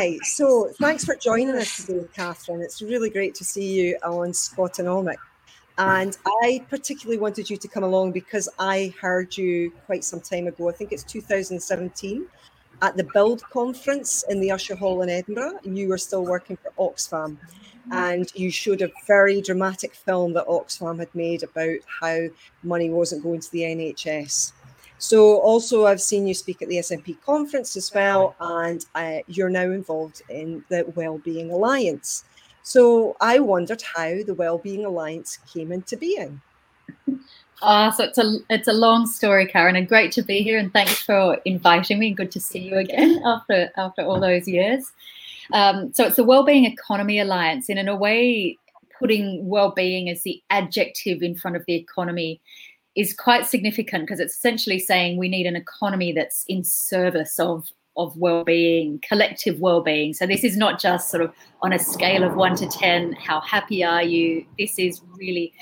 Hi, so thanks for joining us today, Katherine. It's really great to see you on Scotonomics. And I particularly wanted you to come along because I heard you quite some time ago, I think it's 2017, at the Build Conference in the Usher Hall in Edinburgh. You were still working for Oxfam, and you showed a very dramatic film that Oxfam had made about how money wasn't going to the NHS. So also I've seen you speak at the SNP conference as well, and you're now involved in the Wellbeing Alliance. So I wondered how the Wellbeing Alliance came into being. So it's a long story, Karen, and great to be here, and thanks for inviting me. Good to see you again after all those years. So it's the Wellbeing Economy Alliance, and in a way, putting wellbeing as the adjective in front of the economy is quite significant, because it's essentially saying we need an economy that's in service of well-being, collective well-being. So this is not just sort of on a scale of 1 to 10, how happy are you? This is really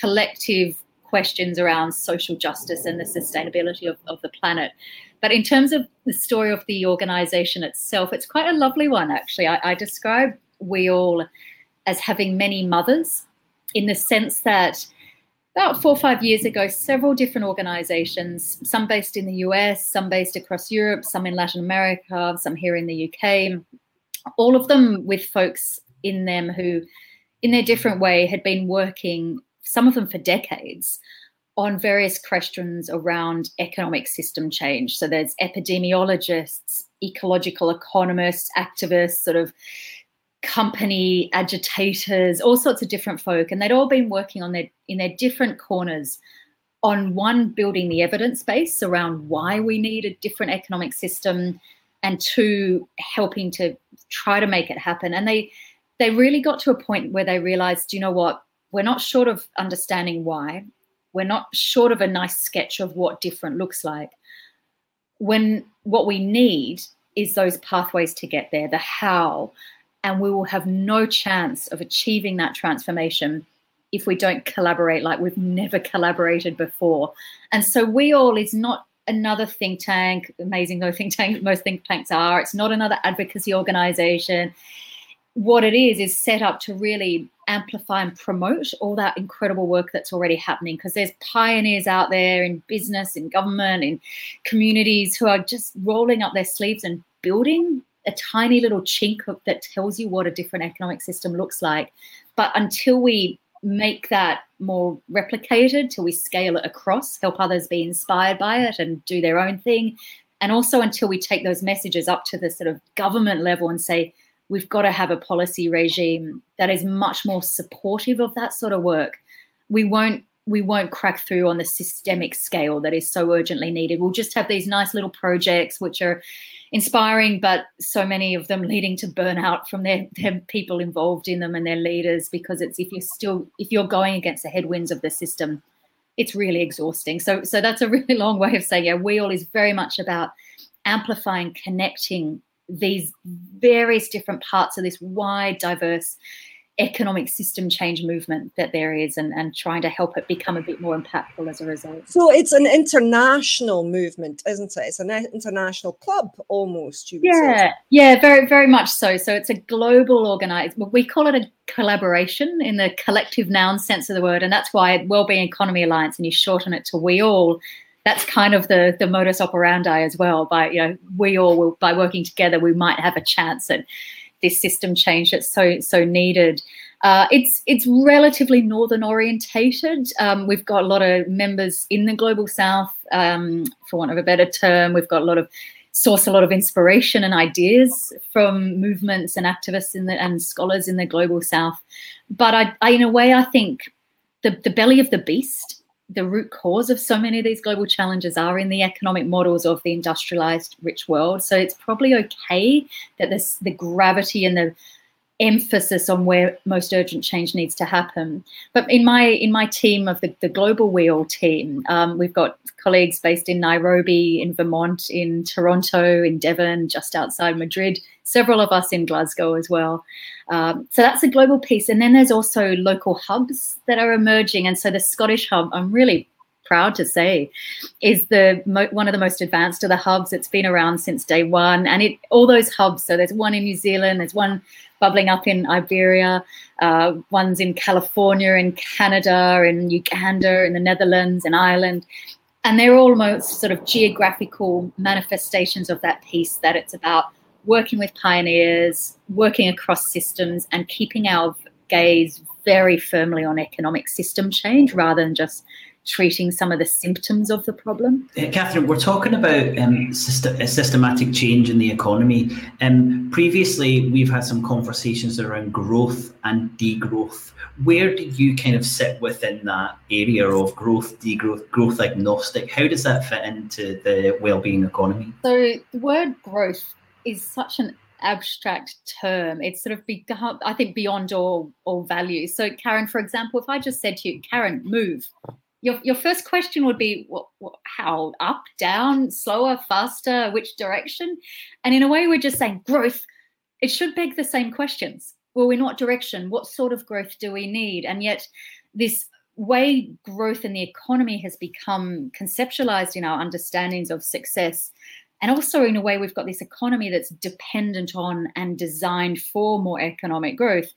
collective questions around social justice and the sustainability of the planet. But in terms of the story of the organisation itself, it's quite a lovely one, actually. I describe We All as having many mothers, in the sense that about 4 or 5 years ago, several different organisations, some based in the US, some based across Europe, some in Latin America, some here in the UK, all of them with folks in them who, in their different way, had been working, some of them for decades, on various questions around economic system change. So there's epidemiologists, ecological economists, activists, sort of company agitators, all sorts of different folk, and they'd all been working on in their different corners on one, building the evidence base around why we need a different economic system, and two, helping to try to make it happen. And they really got to a point where they realized, you know what, we're not short of understanding why, we're not short of a nice sketch of what different looks like, when what we need is those pathways to get there, the how. And we will have no chance of achieving that transformation if we don't collaborate like we've never collaborated before. And so We All is not another think tank, amazing though think tank, most think tanks are. It's not another advocacy organisation. What it is set up to really amplify and promote all that incredible work that's already happening, because there's pioneers out there in business, in government, in communities who are just rolling up their sleeves and building a tiny little chink that tells you what a different economic system looks like. But until we make that more replicated, till we scale it across, help others be inspired by it and do their own thing, and also until we take those messages up to the sort of government level and say, we've got to have a policy regime that is much more supportive of that sort of work, we won't crack through on the systemic scale that is so urgently needed. We'll just have these nice little projects which are inspiring, but so many of them leading to burnout from their people involved in them and their leaders, because it's if you're going against the headwinds of the system, it's really exhausting. So that's a really long way of saying, yeah, We All is very much about amplifying, connecting these various different parts of this wide, diverse economic system change movement that there is, and trying to help it become a bit more impactful as a result. So it's an international movement, isn't it? It's an international club almost, you would say. Yeah, very, very much so. So it's a global organised, we call it a collaboration in the collective noun sense of the word, and that's why Wellbeing Economy Alliance, and you shorten it to We All, that's kind of the modus operandi as well. By, you know, we all will, by working together, we might have a chance at this system change that's so needed. It's relatively northern orientated. We've got a lot of members in the Global South, for want of a better term. We've got a lot of inspiration and ideas from movements and activists and scholars in the Global South. But I in a way, I think the belly of the beast, the root cause of so many of these global challenges, are in the economic models of the industrialized rich world. So it's probably okay that the gravity and the emphasis on where most urgent change needs to happen. But in my team of the global We All team, we've got colleagues based in Nairobi, in Vermont, in Toronto, in Devon, just outside Madrid, several of us in Glasgow as well. So that's a global piece. And then there's also local hubs that are emerging. And so the Scottish hub, I'm really proud to say, is the one of the most advanced of the hubs. It's been around since day one, and it all those hubs. So there's one in New Zealand, there's one bubbling up in Iberia, ones in California, in Canada, in Uganda, in the Netherlands, in Ireland. And they're almost sort of geographical manifestations of that piece, that it's about working with pioneers, working across systems, and keeping our gaze very firmly on economic system change rather than just treating some of the symptoms of the problem. Katherine, we're talking about systematic change in the economy. Previously, we've had some conversations around growth and degrowth. Where do you kind of sit within that area of growth, degrowth, growth agnostic? How does that fit into the wellbeing economy? So the word growth is such an abstract term. It's sort of become, I think, beyond all value. So Karen, for example, if I just said to you, Karen, move, your first question would be, what, how? Up, down, slower, faster, which direction? And in a way, we're just saying growth. It should beg the same questions. Well, in what direction? What sort of growth do we need? And yet this way growth in the economy has become conceptualized in our understandings of success. And also, in a way, we've got this economy that's dependent on and designed for more economic growth.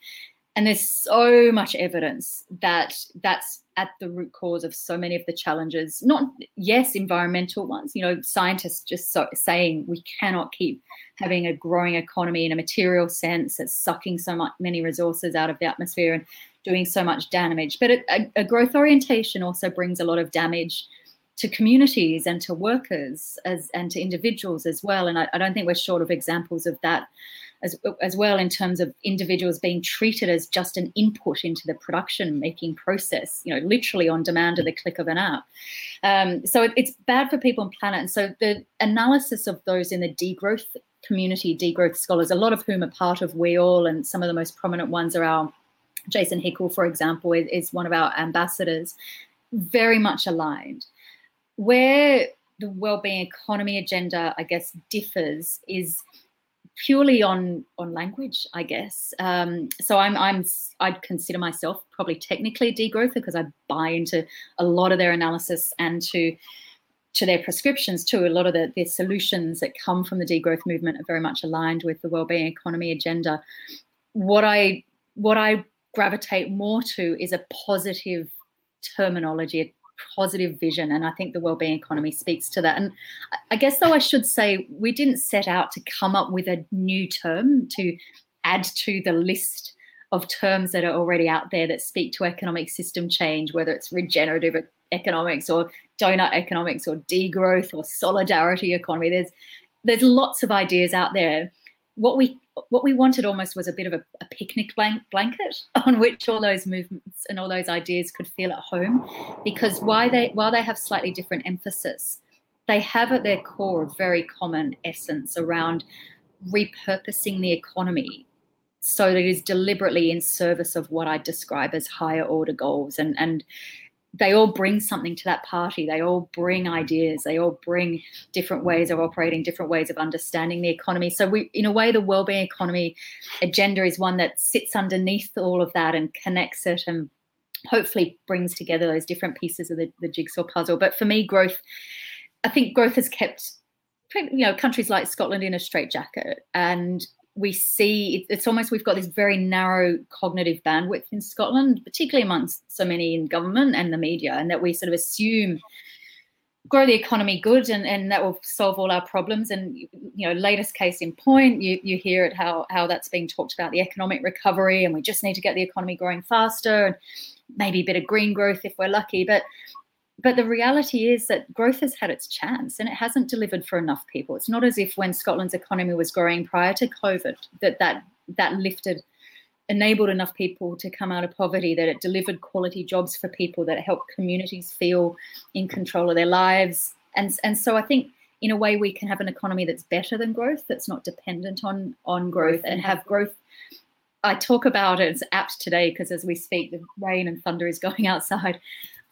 And there's so much evidence that that's at the root cause of so many of the challenges, not, yes, environmental ones, you know, scientists just saying we cannot keep having a growing economy in a material sense that's sucking so many resources out of the atmosphere and doing so much damage. But a growth orientation also brings a lot of damage to communities and to workers and to individuals as well. And I don't think we're short of examples of that as well, in terms of individuals being treated as just an input into the production making process, you know, literally on demand at the click of an app. So it's bad for people and planet. And so the analysis of those in the degrowth community, degrowth scholars, a lot of whom are part of We All, and some of the most prominent ones are our Jason Hickel, for example, is one of our ambassadors, very much aligned. Where the wellbeing economy agenda, I guess, differs is purely on language, I guess. So I'd consider myself probably technically a degrowther because I buy into a lot of their analysis and to their prescriptions too. A lot of the solutions that come from the degrowth movement are very much aligned with the wellbeing economy agenda. What I gravitate more to is a positive terminology, positive vision, and I think the wellbeing economy speaks to that. And I guess, though, I should say we didn't set out to come up with a new term to add to the list of terms that are already out there that speak to economic system change, whether it's regenerative economics or donut economics or degrowth or solidarity economy. There's lots of ideas out there. What we wanted almost was a bit of a picnic blanket on which all those movements and all those ideas could feel at home, because while they have slightly different emphasis, they have at their core a very common essence around repurposing the economy so that it is deliberately in service of what I describe as higher order goals. And they all bring something to that party. They all bring ideas. They all bring different ways of operating, different ways of understanding the economy. So we, in a way, the wellbeing economy agenda is one that sits underneath all of that and connects it and hopefully brings together those different pieces of the jigsaw puzzle. But for me, growth, I think growth has kept, you know, countries like Scotland in a straitjacket. And we see it's almost we've got this very narrow cognitive bandwidth in Scotland, particularly amongst so many in government and the media, and that we sort of assume grow the economy good and that will solve all our problems. And, you know, latest case in point, you hear it how that's being talked about, the economic recovery, and we just need to get the economy growing faster and maybe a bit of green growth if we're lucky. But the reality is that growth has had its chance and it hasn't delivered for enough people. It's not as if when Scotland's economy was growing prior to COVID that lifted, enabled enough people to come out of poverty, that it delivered quality jobs for people, that it helped communities feel in control of their lives. And so I think in a way we can have an economy that's better than growth, that's not dependent on growth, and have growth. I talk about it, it's apt today because as we speak, the rain and thunder is going outside.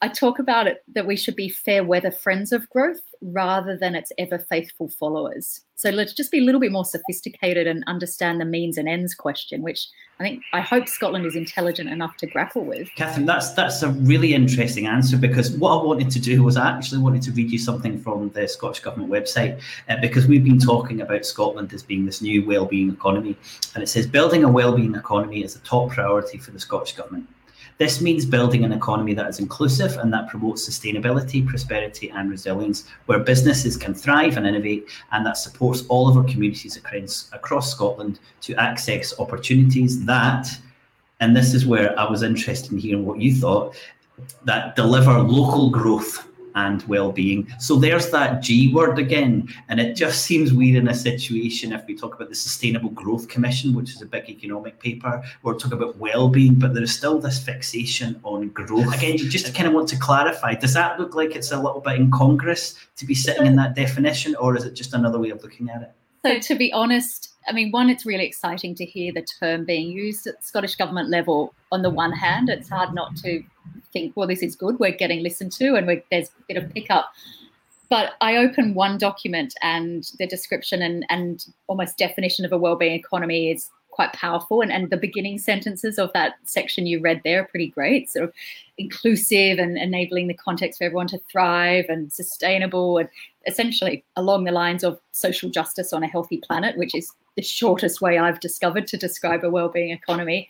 I talk about it that we should be fair weather friends of growth rather than its ever faithful followers. So let's just be a little bit more sophisticated and understand the means and ends question, which I hope Scotland is intelligent enough to grapple with. Catherine, that's a really interesting answer, because what I wanted to do was I actually wanted to read you something from the Scottish Government website, because we've been talking about Scotland as being this new wellbeing economy. And it says, building a wellbeing economy is a top priority for the Scottish Government. This means building an economy that is inclusive and that promotes sustainability, prosperity and resilience, where businesses can thrive and innovate, and that supports all of our communities across Scotland to access opportunities that, and this is where I was interested in hearing what you thought, that deliver local growth and well-being. So there's that G word again, and it just seems we're in a situation, if we talk about the Sustainable Growth Commission, which is a big economic paper, we're talking about well-being, but there's still this fixation on growth. Again, you just kind of want to clarify, does that look like it's a little bit incongruous to be sitting in that definition, or is it just another way of looking at it? So to be honest, one, it's really exciting to hear the term being used at Scottish Government level. On the one hand, it's hard not to think, well, this is good, we're getting listened to and there's a bit of pickup. But I open one document and the description and almost definition of a wellbeing economy is quite powerful. And the beginning sentences of that section you read there are pretty great, sort of inclusive and enabling the context for everyone to thrive and sustainable, and essentially along the lines of social justice on a healthy planet, which is the shortest way I've discovered to describe a wellbeing economy.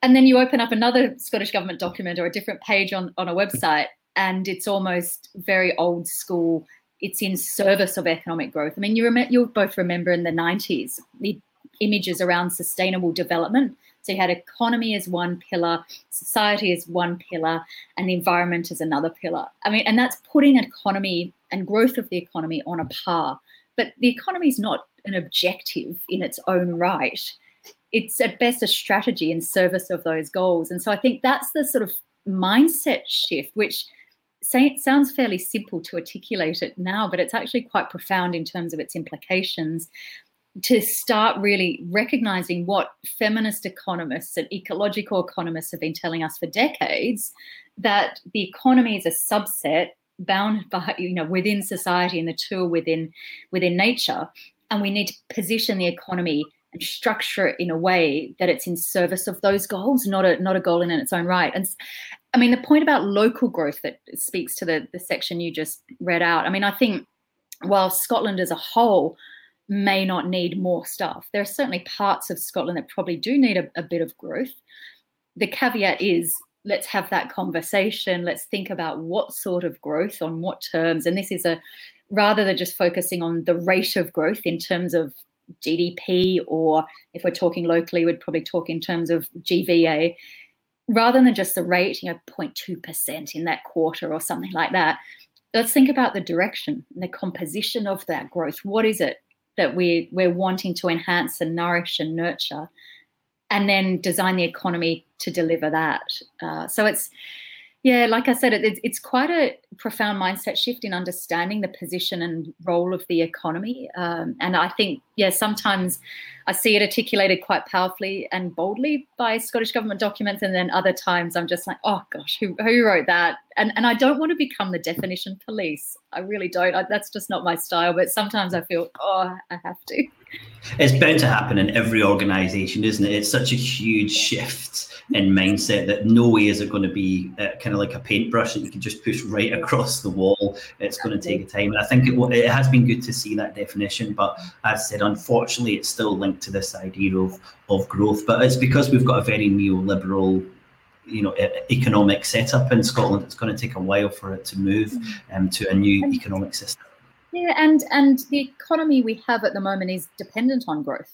And then you open up another Scottish Government document or a different page on a website, and it's almost very old school. It's in service of economic growth. You'll both remember in the 90s, the images around sustainable development. So you had economy as one pillar, society as one pillar, and the environment as another pillar. And that's putting economy and growth of the economy on a par. But the economy is not an objective in its own right. It's at best a strategy in service of those goals. And so I think that's the sort of mindset shift, which sounds fairly simple to articulate it now, but it's actually quite profound in terms of its implications, to start really recognizing what feminist economists and ecological economists have been telling us for decades, that the economy is a subset bound by, within society, and the two are within nature. And we need to position the economy and structure it in a way that it's in service of those goals, not a goal in its own right. And the point about local growth that speaks to the section you just read out, I think while Scotland as a whole may not need more stuff, there are certainly parts of Scotland that probably do need a bit of growth. The caveat is, let's have that conversation. Let's think about what sort of growth, on what terms. And this is rather than just focusing on the rate of growth in terms of GDP, or if we're talking locally, we'd probably talk in terms of GVA, rather than just the rate, 0.2% in that quarter or something like that. Let's think about the direction and the composition of that growth. What is it that we're wanting to enhance and nourish and nurture, and then design the economy to deliver that? So it's, like I said, it's quite a profound mindset shift in understanding the position and role of the economy. And I think, sometimes I see it articulated quite powerfully and boldly by Scottish Government documents, and then other times I'm just like, oh gosh, who wrote that? And I don't want to become the definition police. I really don't. That's just not my style. But sometimes I feel, I have to. It's bound to happen in every organisation, isn't it? It's such a huge shift in mindset that no way is it going to be kind of like a paintbrush that you can just push right across the wall. It's going to take time. And I think it has been good to see that definition. But as I said, unfortunately, it's still linked to this idea of growth. But it's because we've got a very neoliberal economic setup in Scotland. It's going to take a while for it to move to a new economic system. Yeah, and the economy we have at the moment is dependent on growth.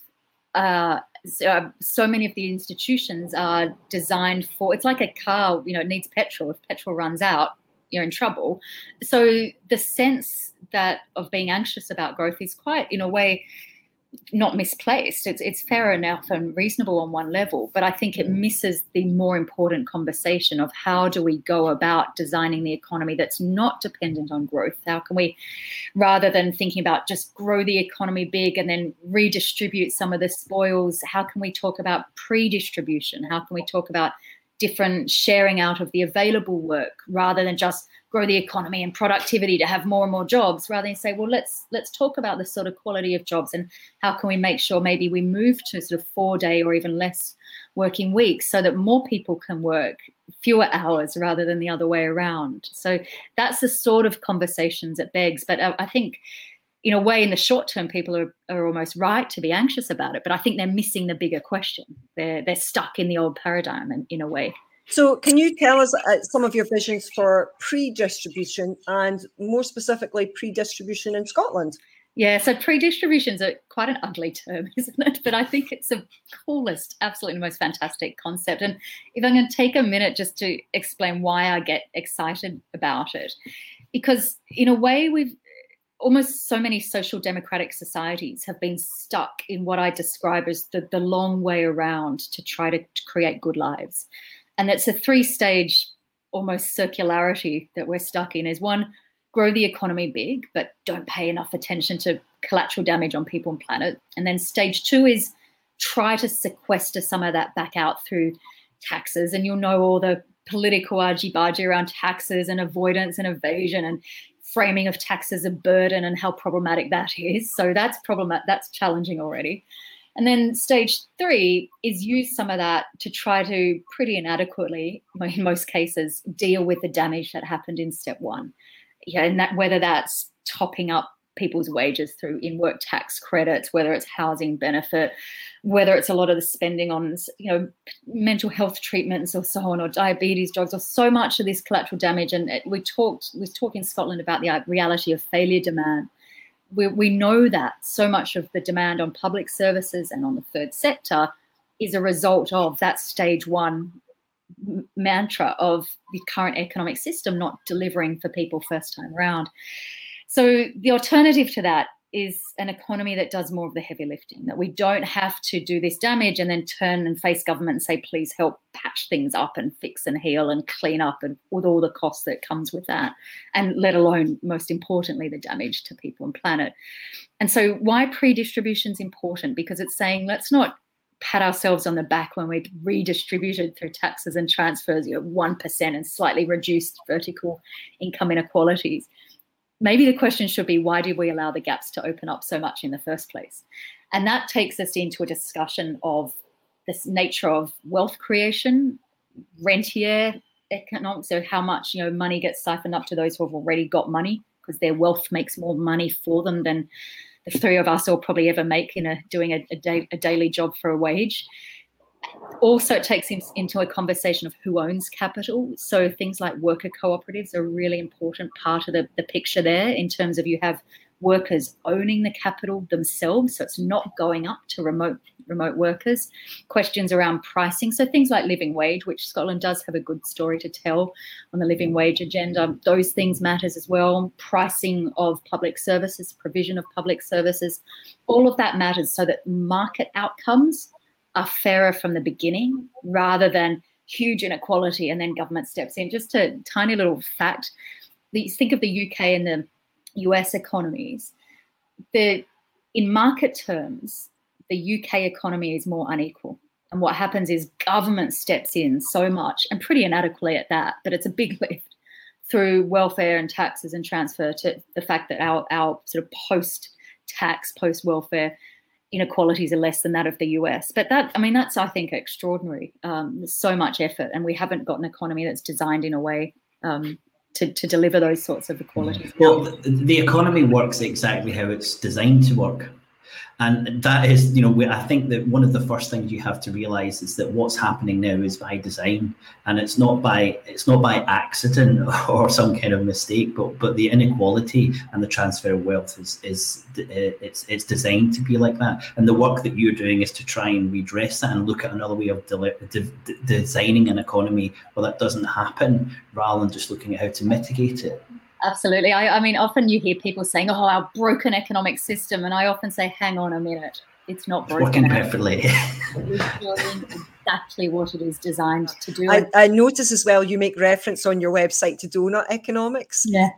So many of the institutions are designed for, it's like a car, it needs petrol. If petrol runs out, you're in trouble. So the sense of being anxious about growth is quite, in a way, not misplaced. It's fair enough and reasonable on one level, but I think it misses the more important conversation of how do we go about designing the economy that's not dependent on growth. How can we, rather than thinking about just grow the economy big and then redistribute some of the spoils, how can we talk about pre-distribution? How can we talk about different sharing out of the available work, rather than just grow the economy and productivity to have more and more jobs, rather than say, well, let's talk about the sort of quality of jobs and how can we make sure maybe we move to sort of 4-day or even less working weeks so that more people can work fewer hours rather than the other way around. So that's the sort of conversations it begs. But I think, in a way, in the short term, people are almost right to be anxious about it. But I think they're missing the bigger question. They're stuck in the old paradigm in a way. So can you tell us some of your visions for pre-distribution, and more specifically pre-distribution in Scotland? Yeah, so pre-distribution is quite an ugly term, isn't it? But I think it's the coolest, absolutely most fantastic concept. And if I'm going to take a minute just to explain why I get excited about it, because in a way we've almost so many social democratic societies have been stuck in what I describe as the long way around to try to create good lives. And that's a 3-stage almost circularity that we're stuck in. Is one, grow the economy big, but don't pay enough attention to collateral damage on people and planet. And then stage 2 is try to sequester some of that back out through taxes. And you'll know all the political argy-bargy around taxes and avoidance and evasion and framing of tax as a burden and how problematic that is. So that's problematic, that's challenging already. And then stage 3 is use some of that to try to pretty inadequately, in most cases, deal with the damage that happened in step 1. Yeah, and that, whether that's topping up people's wages through in-work tax credits, whether it's housing benefit, whether it's a lot of the spending on, mental health treatments or so on, or diabetes drugs, or so much of this collateral damage. And we talked in Scotland about the reality of failure demand. We know that so much of the demand on public services and on the third sector is a result of that stage 1 mantra of the current economic system not delivering for people first time round. So the alternative to that is an economy that does more of the heavy lifting, that we don't have to do this damage and then turn and face government and say, please help patch things up and fix and heal and clean up, and with all the costs that comes with that, and let alone, most importantly, the damage to people and planet. And so why pre-distribution is important, because it's saying let's not pat ourselves on the back when we've redistributed through taxes and transfers, 1% and slightly reduced vertical income inequalities. Maybe the question should be, why did we allow the gaps to open up so much in the first place? And that takes us into a discussion of this nature of wealth creation, rentier economics, so how much money gets siphoned up to those who have already got money, because their wealth makes more money for them than the 3 of us will probably ever make doing a daily job for a wage. Also, it takes into a conversation of who owns capital. So things like worker cooperatives are a really important part of the picture there, in terms of you have workers owning the capital themselves, so it's not going up to remote workers. Questions around pricing, so things like living wage, which Scotland does have a good story to tell on the living wage agenda. Those things matters as well. Pricing of public services, provision of public services, all of that matters so that market outcomes are fairer from the beginning, rather than huge inequality and then government steps in. Just a tiny little fact, think of the UK and the US economies. In market terms, the UK economy is more unequal. And what happens is government steps in so much, and pretty inadequately at that, but it's a big lift, through welfare and taxes and transfer, to the fact that our sort of post-tax, post-welfare inequalities are less than that of the US. But that's, I think, extraordinary. So much effort, and we haven't got an economy that's designed in a way to deliver those sorts of equalities. Well, the economy works exactly how it's designed to work. And that is, I think that one of the first things you have to realise is that what's happening now is by design, and it's not by accident or some kind of mistake. But the inequality and the transfer of wealth is designed to be like that. And the work that you're doing is to try and redress that and look at another way of designing an economy where that doesn't happen, rather than just looking at how to mitigate it. Absolutely. I mean, often you hear people saying, oh, our broken economic system. And I often say, hang on a minute. It's not broken. It's working perfectly. exactly what it is designed to do. I notice as well you make reference on your website to donut economics. Yeah.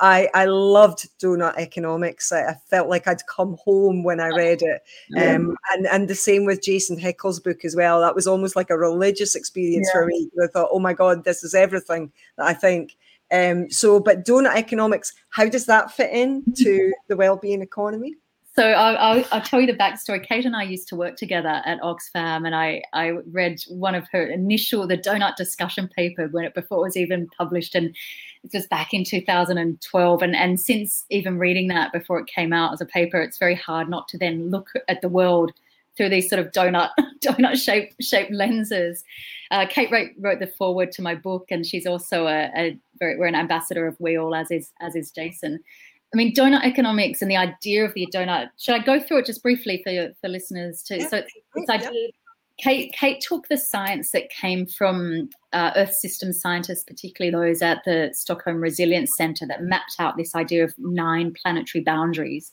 I loved donut economics. I felt like I'd come home when I read it. And the same with Jason Hickel's book as well. That was almost like a religious experience for me. I thought, oh my God, this is everything that I think. But donut economics, how does that fit in to the wellbeing economy? So I'll tell you the backstory. Kate and I used to work together at Oxfam, and I read one of her the donut discussion paper before it was even published, and it was back in 2012. And since even reading that before it came out as a paper, it's very hard not to then look at the world through these sort of donut shaped lenses. Kate wrote the foreword to my book, and she's also we're an ambassador of We All, as is Jason. I mean, donut economics and the idea of the donut. Should I go through it just briefly for listeners too? Yeah, so it's idea. Yeah. Kate took the science that came from Earth system scientists, particularly those at the Stockholm Resilience Centre, that mapped out this idea of 9 planetary boundaries,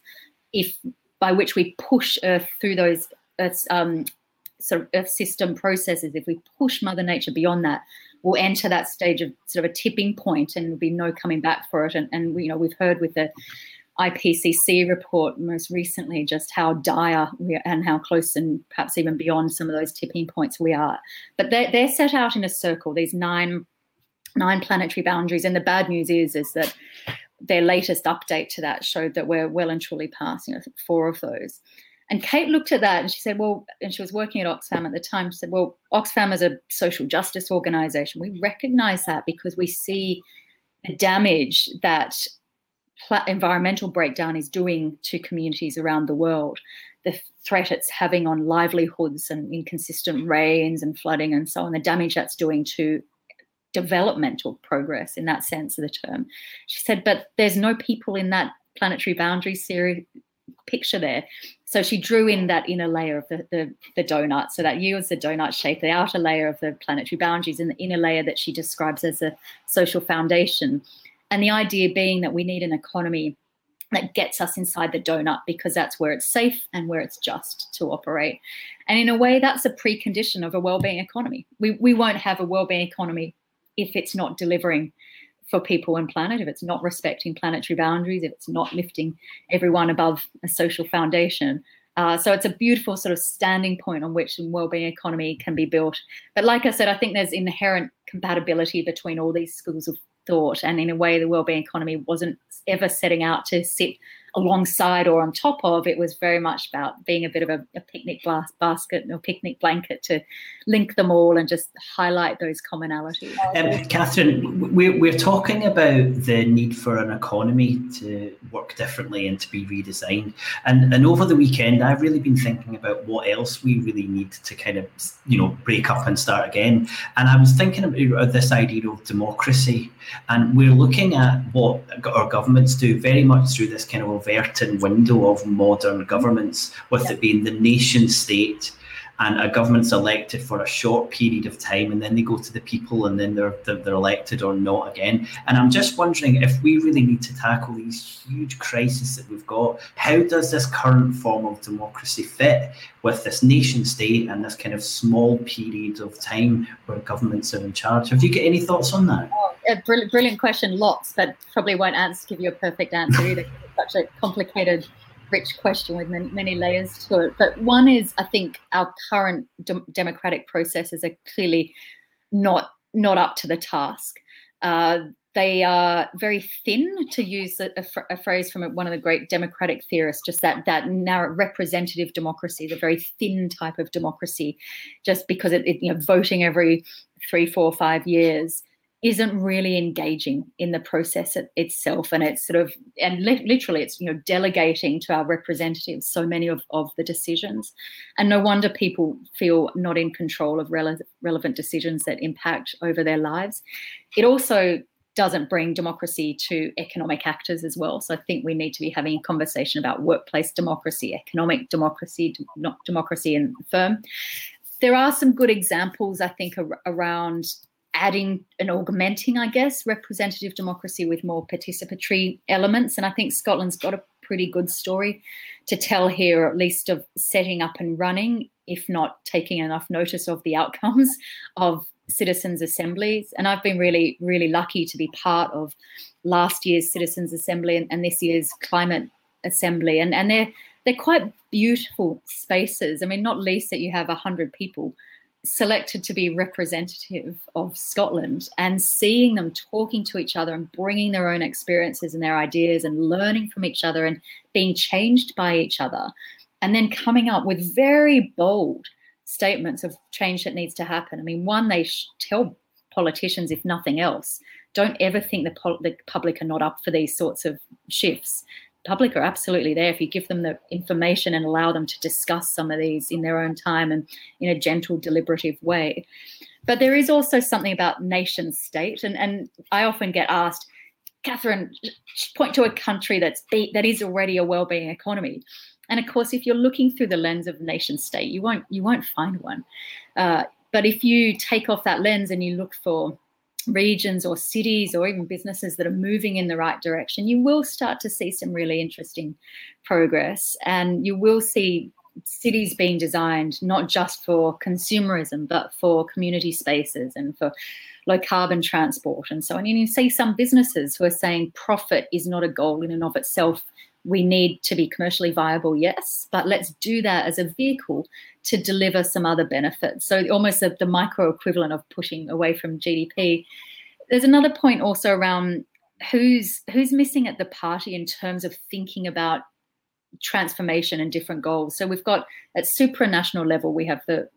by which we push Earth through those Earth system processes. If we push Mother Nature beyond that, we'll enter that stage of sort of a tipping point, and there'll be no coming back for it. And we've heard with the IPCC report most recently just how dire we are and how close and perhaps even beyond some of those tipping points we are. But they're set out in a circle, these nine planetary boundaries. And the bad news is that their latest update to that showed that we're well and truly past 4 of those. And Kate looked at that and she said, well, and she was working at Oxfam at the time, she said, well, Oxfam is a social justice organisation. We recognise that because we see the damage that environmental breakdown is doing to communities around the world, the threat it's having on livelihoods and inconsistent rains and flooding and so on, the damage that's doing to developmental progress in that sense of the term. She said, but there's no people in that planetary boundary series picture there. So she drew in that inner layer of the donut, so that you as the donut shape, the outer layer of the planetary boundaries, and the inner layer that she describes as a social foundation. And the idea being that we need an economy that gets us inside the donut, because that's where it's safe and where it's just to operate. And in a way, that's a precondition of a wellbeing economy. We won't have a wellbeing economy if it's not delivering for people and planet, if it's not respecting planetary boundaries, if it's not lifting everyone above a social foundation. So it's a beautiful sort of standing point on which a wellbeing economy can be built. But like I said, I think there's inherent compatibility between all these schools of thought. And in a way, the wellbeing economy wasn't ever setting out to sit alongside or on top of. It was very much about being a bit of a picnic basket or picnic blanket to link them all and just highlight those commonalities. Katherine, we're talking about the need for an economy to work differently and to be redesigned. And over the weekend, I've really been thinking about what else we really need to kind of, break up and start again. And I was thinking about this idea of democracy. And we're looking at what our governments do very much through this kind of Overton window of modern governments, with it being the nation state, and a government's elected for a short period of time, and then they go to the people, and then they're elected or not again. And I'm just wondering if we really need to tackle these huge crises that we've got. How does this current form of democracy fit with this nation state and this kind of small period of time where governments are in charge? Have you got any thoughts on that? A brilliant question, lots, but probably won't give you a perfect answer either. It's such a complicated, rich question with many layers to it. But one is, I think our current democratic processes are clearly not up to the task. They are very thin, to use a phrase from one of the great democratic theorists, just that narrow representative democracy, the very thin type of democracy, just because it voting every 3, 4, 5 years isn't really engaging in the process itself, and it's sort of, and literally it's delegating to our representatives so many of the decisions. And no wonder people feel not in control of relevant decisions that impact over their lives. It also doesn't bring democracy to economic actors as well. So I think we need to be having a conversation about workplace democracy, economic democracy, not democracy in the firm. There are some good examples, I think, around adding and augmenting, I guess, representative democracy with more participatory elements. And I think Scotland's got a pretty good story to tell here, at least of setting up and running, if not taking enough notice of the outcomes of citizens' assemblies. And I've been really, really lucky to be part of last year's Citizens' Assembly and this year's Climate Assembly. And they're quite beautiful spaces. I mean, not least that you have 100 people selected to be representative of Scotland, and seeing them talking to each other and bringing their own experiences and their ideas and learning from each other and being changed by each other, and then coming up with very bold statements of change that needs to happen. I mean, one, they tell politicians, if nothing else, don't ever think the public are not up for these sorts of shifts. Public are absolutely there if you give them the information and allow them to discuss some of these in their own time and in a gentle, deliberative way. But there is also something about nation state. And I often get asked, Katherine, point to a country that is already a well-being economy. And of course, if you're looking through the lens of nation state, you won't find one. But if you take off that lens and you look for regions or cities or even businesses that are moving in the right direction, you will start to see some really interesting progress, and you will see cities being designed not just for consumerism but for community spaces and for low carbon transport and so on. And you see some businesses who are saying profit is not a goal in and of itself. We need to be commercially viable, yes, but let's do that as a vehicle to deliver some other benefits. So almost the micro equivalent of pushing away from GDP. There's another point also around who's missing at the party in terms of thinking about transformation and different goals. So we've got at supranational level, we have the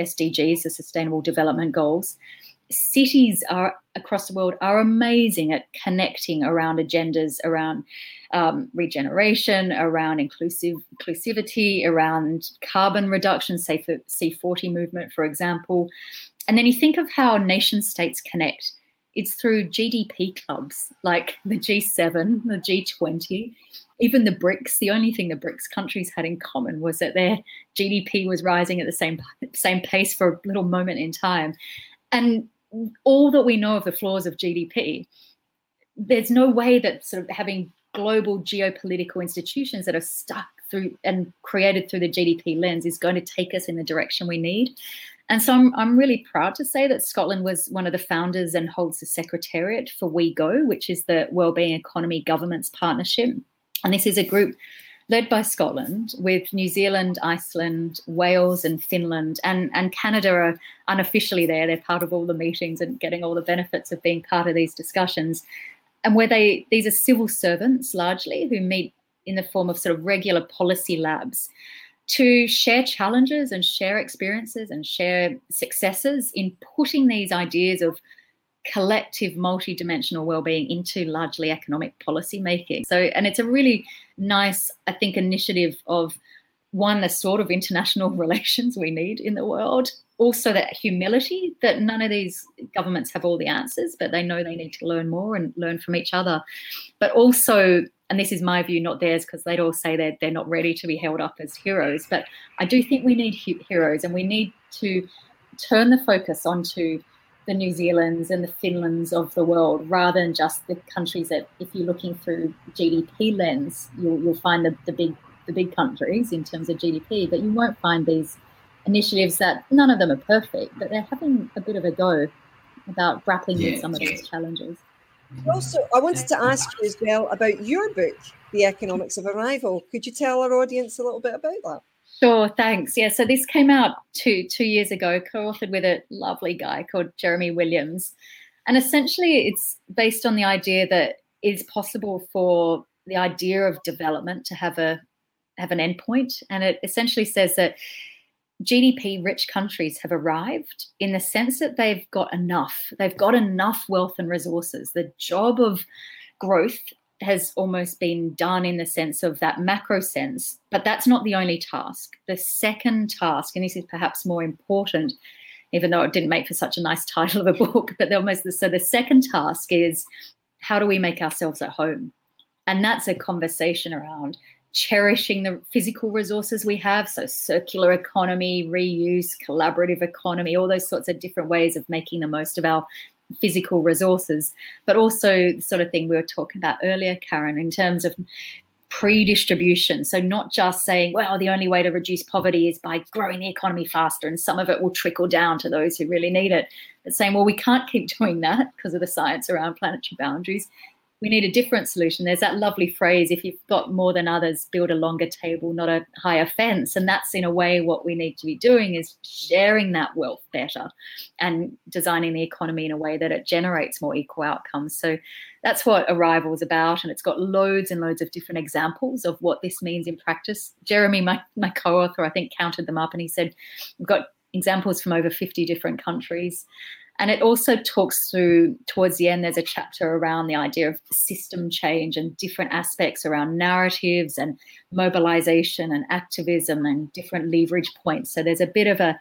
SDGs, the Sustainable Development Goals. Cities across the world are amazing at connecting around agendas, around regeneration, around inclusivity, around carbon reduction, say for C40 movement, for example. And then you think of how nation states connect. It's through GDP clubs like the G7, the G20, even the BRICS. The only thing the BRICS countries had in common was that their GDP was rising at the same pace for a little moment in time. And all that we know of the flaws of GDP, there's no way that sort of having global geopolitical institutions that are stuck through and created through the GDP lens is going to take us in the direction we need. And so I'm really proud to say that Scotland was one of the founders and holds the secretariat for We Go, which is the Wellbeing Economy Governments Partnership. And this is a group led by Scotland, with New Zealand, Iceland, Wales and Finland, and Canada are unofficially there. They're part of all the meetings and getting all the benefits of being part of these discussions. And where these are civil servants largely who meet in the form of sort of regular policy labs to share challenges and share experiences and share successes in putting these ideas of collective multi-dimensional well-being into largely economic policy making. So, and it's a really nice, I think, initiative of one, the sort of international relations we need in the world, also that humility that none of these governments have all the answers, but they know they need to learn more and learn from each other. But also, and this is my view, not theirs, because they'd all say that they're not ready to be held up as heroes, but I do think we need heroes, and we need to turn the focus onto the New Zealands and the Finlands of the world, rather than just the countries that, if you're looking through GDP lens, you'll find the big countries in terms of GDP, but you won't find these initiatives that none of them are perfect, but they're having a bit of a go about grappling with some of these challenges. Also, I wanted to ask you as well about your book, The Economics of Arrival. Could you tell our audience a little bit about that? Sure, thanks. Yeah, so this came out two years ago, co-authored with a lovely guy called Jeremy Williams. And essentially it's based on the idea that it's possible for the idea of development to have an endpoint. And it essentially says that GDP-rich countries have arrived in the sense that they've got enough. They've got enough wealth and resources. The job of growth has almost been done in the sense of that macro sense, but that's not the only task. The second task, and this is perhaps more important, even though it didn't make for such a nice title of a book, but so the second task is, how do we make ourselves at home? And that's a conversation around cherishing the physical resources we have, so circular economy, reuse, collaborative economy, all those sorts of different ways of making the most of our physical resources, but also the sort of thing we were talking about earlier, Karen, in terms of pre-distribution. So not just saying, well, the only way to reduce poverty is by growing the economy faster and some of it will trickle down to those who really need it. But saying, well, we can't keep doing that because of the science around planetary boundaries. We need a different solution. There's that lovely phrase, if you've got more than others, build a longer table, not a higher fence. And that's in a way what we need to be doing, is sharing that wealth better and designing the economy in a way that it generates more equal outcomes. So that's what Arrival is about. And it's got loads and loads of different examples of what this means in practice. Jeremy, my co-author, I think counted them up and he said, we've got examples from over 50 different countries. And it also talks through, towards the end, there's a chapter around the idea of system change and different aspects around narratives and mobilization and activism and different leverage points. So there's a bit of a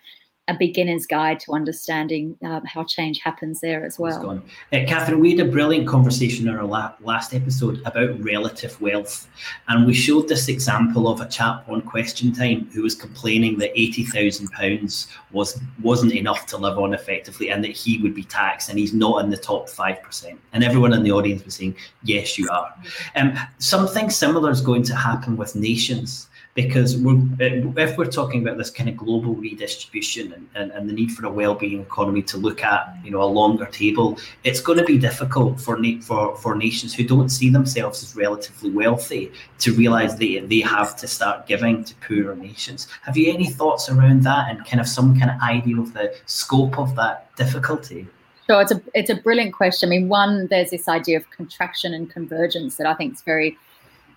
beginner's guide to understanding how change happens there as well. Katherine, we had a brilliant conversation in our last episode about relative wealth, and we showed this example of a chap on Question Time who was complaining that £80,000 wasn't enough to live on effectively, and that he would be taxed and he's not in the top 5%, and everyone in the audience was saying, yes, you are. Something similar is going to happen with nations. Because if we're talking about this kind of global redistribution and the need for a well-being economy to look at, you know, a longer table, it's going to be difficult for nations who don't see themselves as relatively wealthy to realise they have to start giving to poorer nations. Have you any thoughts around that and kind of some kind of idea of the scope of that difficulty? So it's a brilliant question. I mean, one, there's this idea of contraction and convergence that I think is very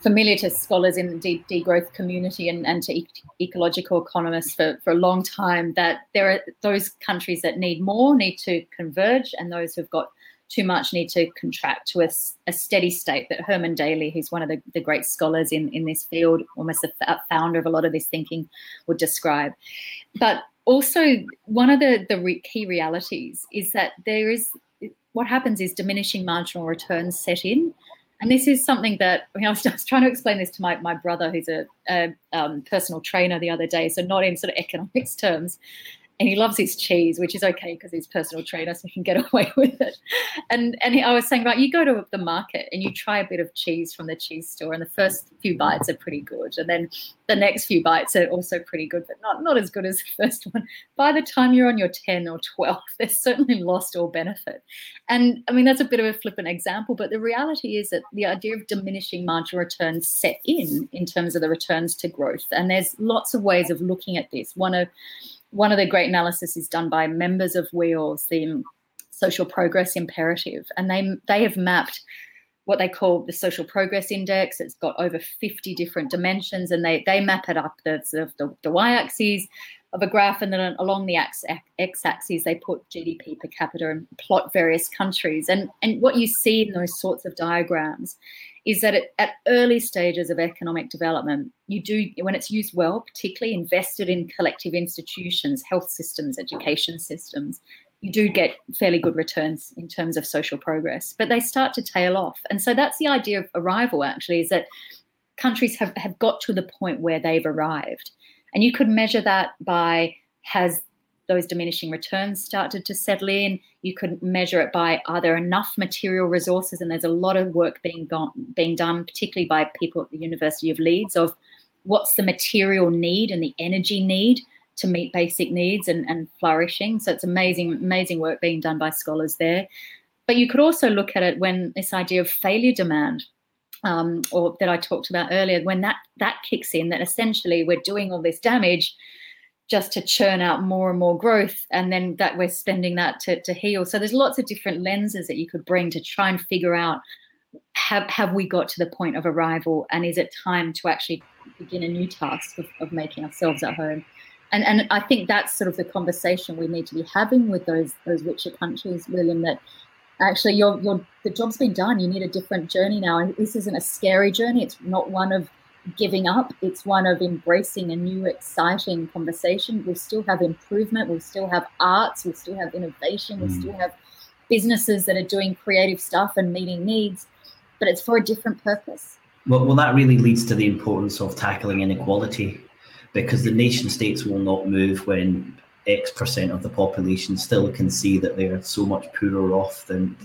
familiar to scholars in the degrowth community and to ecological economists for a long time, that there are those countries that need more need to converge, and those who've got too much need to contract to a steady state. That Herman Daly, who's one of the great scholars in this field, almost the founder of a lot of this thinking, would describe. But also one of the key realities is that there is, what happens is diminishing marginal returns set in. And this is something that, I mean, I was trying to explain this to my brother, who's a personal trainer, the other day, so not in sort of economics terms. And he loves his cheese, which is okay because he's a personal trainer, so he can get away with it. And I was saying, right, you go to the market and you try a bit of cheese from the cheese store, and the first few bites are pretty good. And then the next few bites are also pretty good, but not as good as the first one. By the time you're on your 10 or 12, they've certainly lost all benefit. And, I mean, that's a bit of a flippant example, but the reality is that the idea of diminishing marginal returns set in terms of the returns to growth. And there's lots of ways of looking at this. One of the great analysis is done by members of We All, the Social Progress Imperative, and they have mapped what they call the Social Progress Index. It's got over 50 different dimensions, and they map it up the y-axis of a graph, and then along the x-axis they put GDP per capita and plot various countries. And what you see in those sorts of diagrams is that at early stages of economic development, when it's used well, particularly invested in collective institutions, health systems, education systems, you do get fairly good returns in terms of social progress, but they start to tail off. And so that's the idea of arrival, actually, is that countries have got to the point where they've arrived. And you could measure that by, has those diminishing returns started to settle in? You could measure it by, are there enough material resources? And there's a lot of work being done, particularly by people at the University of Leeds, of what's the material need and the energy need to meet basic needs and flourishing. So it's amazing work being done by scholars there. But you could also look at it when this idea of failure demand, or that I talked about earlier, when that kicks in, that essentially we're doing all this damage just to churn out more and more growth, and then that we're spending that to heal. So there's lots of different lenses that you could bring to try and figure out, have we got to the point of arrival, and is it time to actually begin a new task of making ourselves at home? And I think that's sort of the conversation we need to be having with those richer countries, William, that actually the job's been done. You need a different journey now. And this isn't a scary journey. It's not one of giving up. It's one of embracing a new, exciting conversation. We'll still have improvement. We'll still have arts. We'll still have innovation. We'll still have businesses that are doing creative stuff and meeting needs, but it's for a different purpose. Well, that really leads to the importance of tackling inequality, because the nation states will not move when X percent of the population still can see that they're so much poorer off than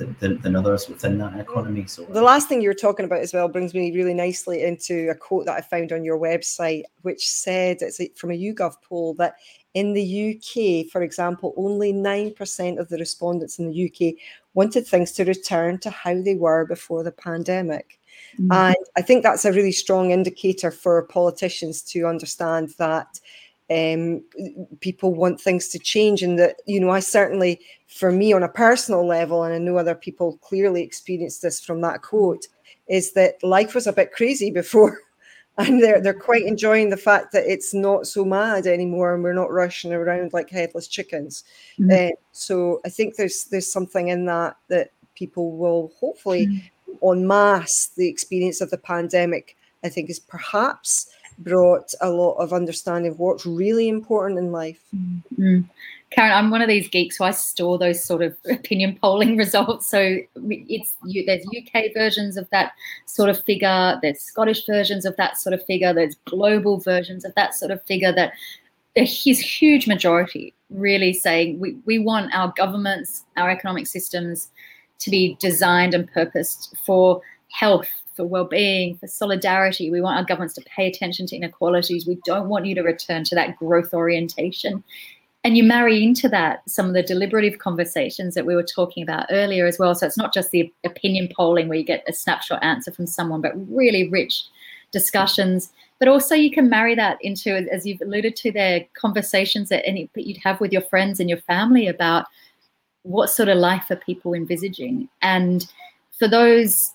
others within that economy. So the last thing you were talking about as well brings me really nicely into a quote that I found on your website, which said, it's from a YouGov poll, that in the UK, for example, only 9% of the respondents in the UK wanted things to return to how they were before the pandemic. Mm-hmm. And I think that's a really strong indicator for politicians to understand that people want things to change, and that, you know, I certainly, for me on a personal level, and I know other people clearly experienced this from that quote, is that life was a bit crazy before, and they're quite enjoying the fact that it's not so mad anymore, and we're not rushing around like headless chickens. Mm-hmm. So I think there's something in that people will hopefully, mm-hmm. en masse, the experience of the pandemic, I think, is perhaps brought a lot of understanding of what's really important in life. Mm-hmm. Karen, I'm one of these geeks, so I store those sort of opinion polling results. So there's UK versions of that sort of figure, there's Scottish versions of that sort of figure, there's global versions of that sort of figure, that his huge majority really saying we want our governments, our economic systems to be designed and purposed for health, for well-being, for solidarity. We want our governments to pay attention to inequalities. We don't want you to return to that growth orientation. And you marry into that some of the deliberative conversations that we were talking about earlier as well. So it's not just the opinion polling where you get a snapshot answer from someone, but really rich discussions. But also you can marry that into, as you've alluded to there, conversations that you'd have with your friends and your family about what sort of life are people envisaging. And for those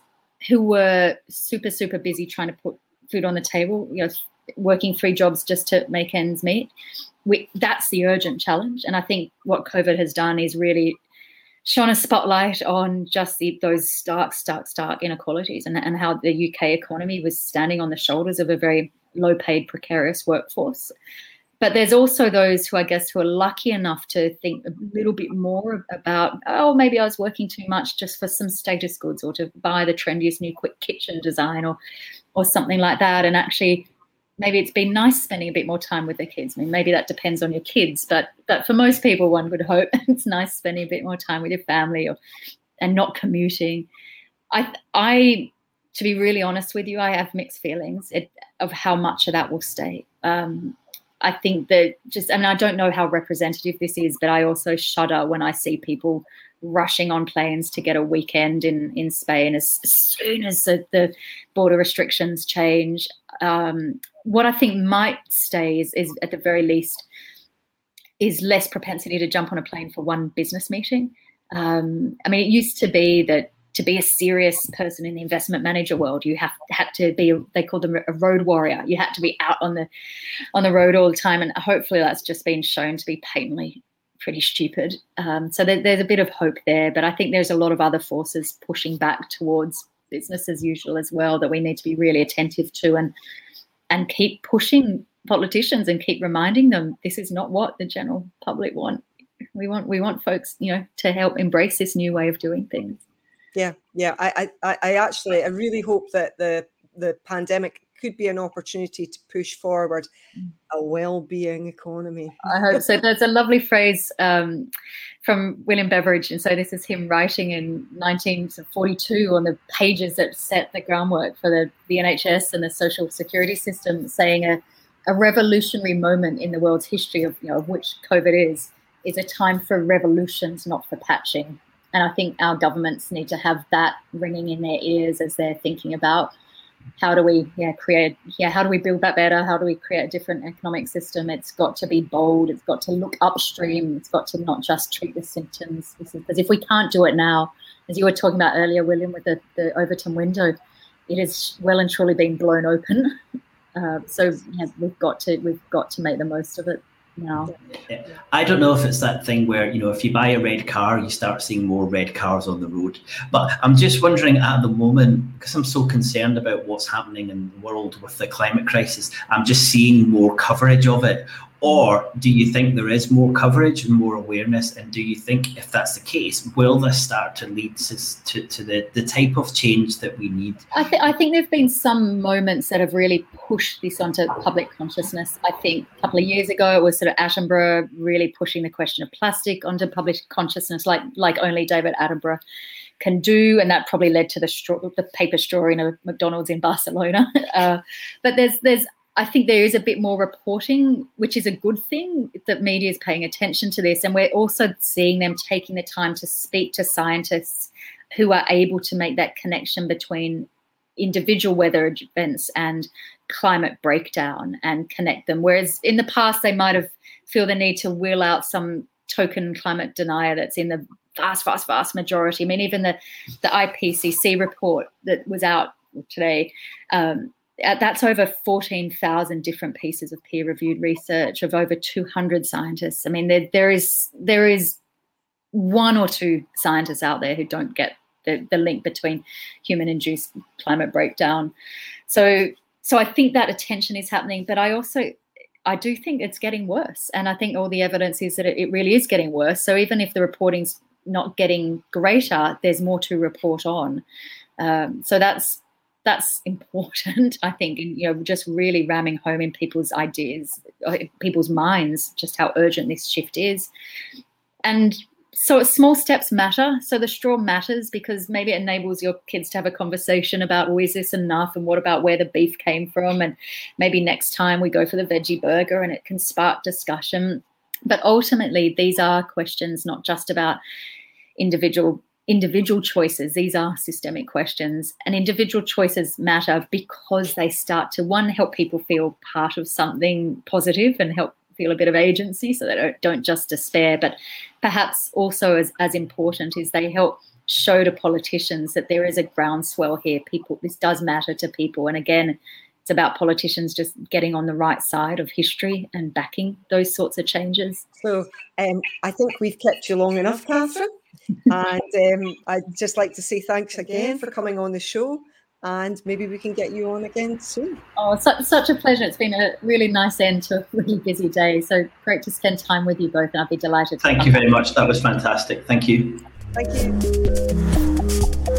who were super, super busy trying to put food on the table, you know, working three jobs just to make ends meet, that's the urgent challenge. And I think what COVID has done is really shone a spotlight on just those stark, stark, stark inequalities and how the UK economy was standing on the shoulders of a very low-paid, precarious workforce. But there's also those who, I guess, who are lucky enough to think a little bit more about, oh, maybe I was working too much just for some status goods, or to buy the trendiest new quick kitchen design or something like that. And actually, maybe it's been nice spending a bit more time with the kids. I mean, maybe that depends on your kids, but for most people, one would hope it's nice spending a bit more time with your family and not commuting. I to be really honest with you, I have mixed feelings of how much of that will stay. I think that I don't know how representative this is, but I also shudder when I see people rushing on planes to get a weekend in Spain as soon as the border restrictions change. What I think might stay is at the very least, is less propensity to jump on a plane for one business meeting. It used to be that to be a serious person in the investment manager world, you had to be, they called them a road warrior. You had to be out on the road all the time, and hopefully that's just been shown to be patently pretty stupid. So there's a bit of hope there, but I think there's a lot of other forces pushing back towards business as usual as well that we need to be really attentive to and keep pushing politicians and keep reminding them this is not what the general public want. We want folks, you know, to help embrace this new way of doing things. Yeah. I really hope that the pandemic could be an opportunity to push forward a well-being economy. I hope so. There's a lovely phrase from William Beveridge, and so this is him writing in 1942 on the pages that set the groundwork for the NHS and the social security system, saying a revolutionary moment in the world's history of which COVID is a time for revolutions, not for patching. And I think our governments need to have that ringing in their ears as they're thinking about how do we build that better? How do we create a different economic system? It's got to be bold. It's got to look upstream. It's got to not just treat the symptoms. Because if we can't do it now, as you were talking about earlier, William, with the Overton window, it is well and truly being blown open. We've got to make the most of it. No. I don't know if it's that thing where, you know, if you buy a red car, you start seeing more red cars on the road. But I'm just wondering at the moment, because I'm so concerned about what's happening in the world with the climate crisis, I'm just seeing more coverage of it Or do you think there is more coverage and more awareness? And do you think if that's the case, will this start to lead to the type of change that we need? I think there's been some moments that have really pushed this onto public consciousness. I think a couple of years ago, it was sort of Attenborough really pushing the question of plastic onto public consciousness, like only David Attenborough can do, and that probably led to the paper straw in a McDonald's in Barcelona. But there's I think there is a bit more reporting, which is a good thing, that media is paying attention to this. And we're also seeing them taking the time to speak to scientists who are able to make that connection between individual weather events and climate breakdown and connect them. Whereas in the past, they might have feel the need to wheel out some token climate denier that's in the vast majority. I mean, even the IPCC report that was out today, that's over 14,000 different pieces of peer-reviewed research of over 200 scientists. I mean, there is one or two scientists out there who don't get the link between human-induced climate breakdown. So I think that attention is happening, but I do think it's getting worse, and I think all the evidence is that it really is getting worse. So even if the reporting's not getting greater, there's more to report on. So that's important, I think, and, you know, just really ramming home in people's ideas, people's minds, just how urgent this shift is. And so small steps matter. So the straw matters because maybe it enables your kids to have a conversation about, well, is this enough? And what about where the beef came from? And maybe next time we go for the veggie burger, and it can spark discussion. But ultimately, these are questions not just about individual choices. These are systemic questions, and individual choices matter because they start to, one, help people feel part of something positive and help feel a bit of agency, so they don't just despair. But perhaps also as important is they help show to politicians that there is a groundswell here. People, this does matter to people. And again, it's about politicians just getting on the right side of history and backing those sorts of changes. So I think we've kept you long enough, Katherine. And I'd just like to say thanks again for coming on the show, and maybe we can get you on again soon. Oh, such a pleasure. It's been a really nice end to a really busy day. So great to spend time with you both, and I'd be delighted. Thank you very much. That was fantastic. Thank you. Thank you.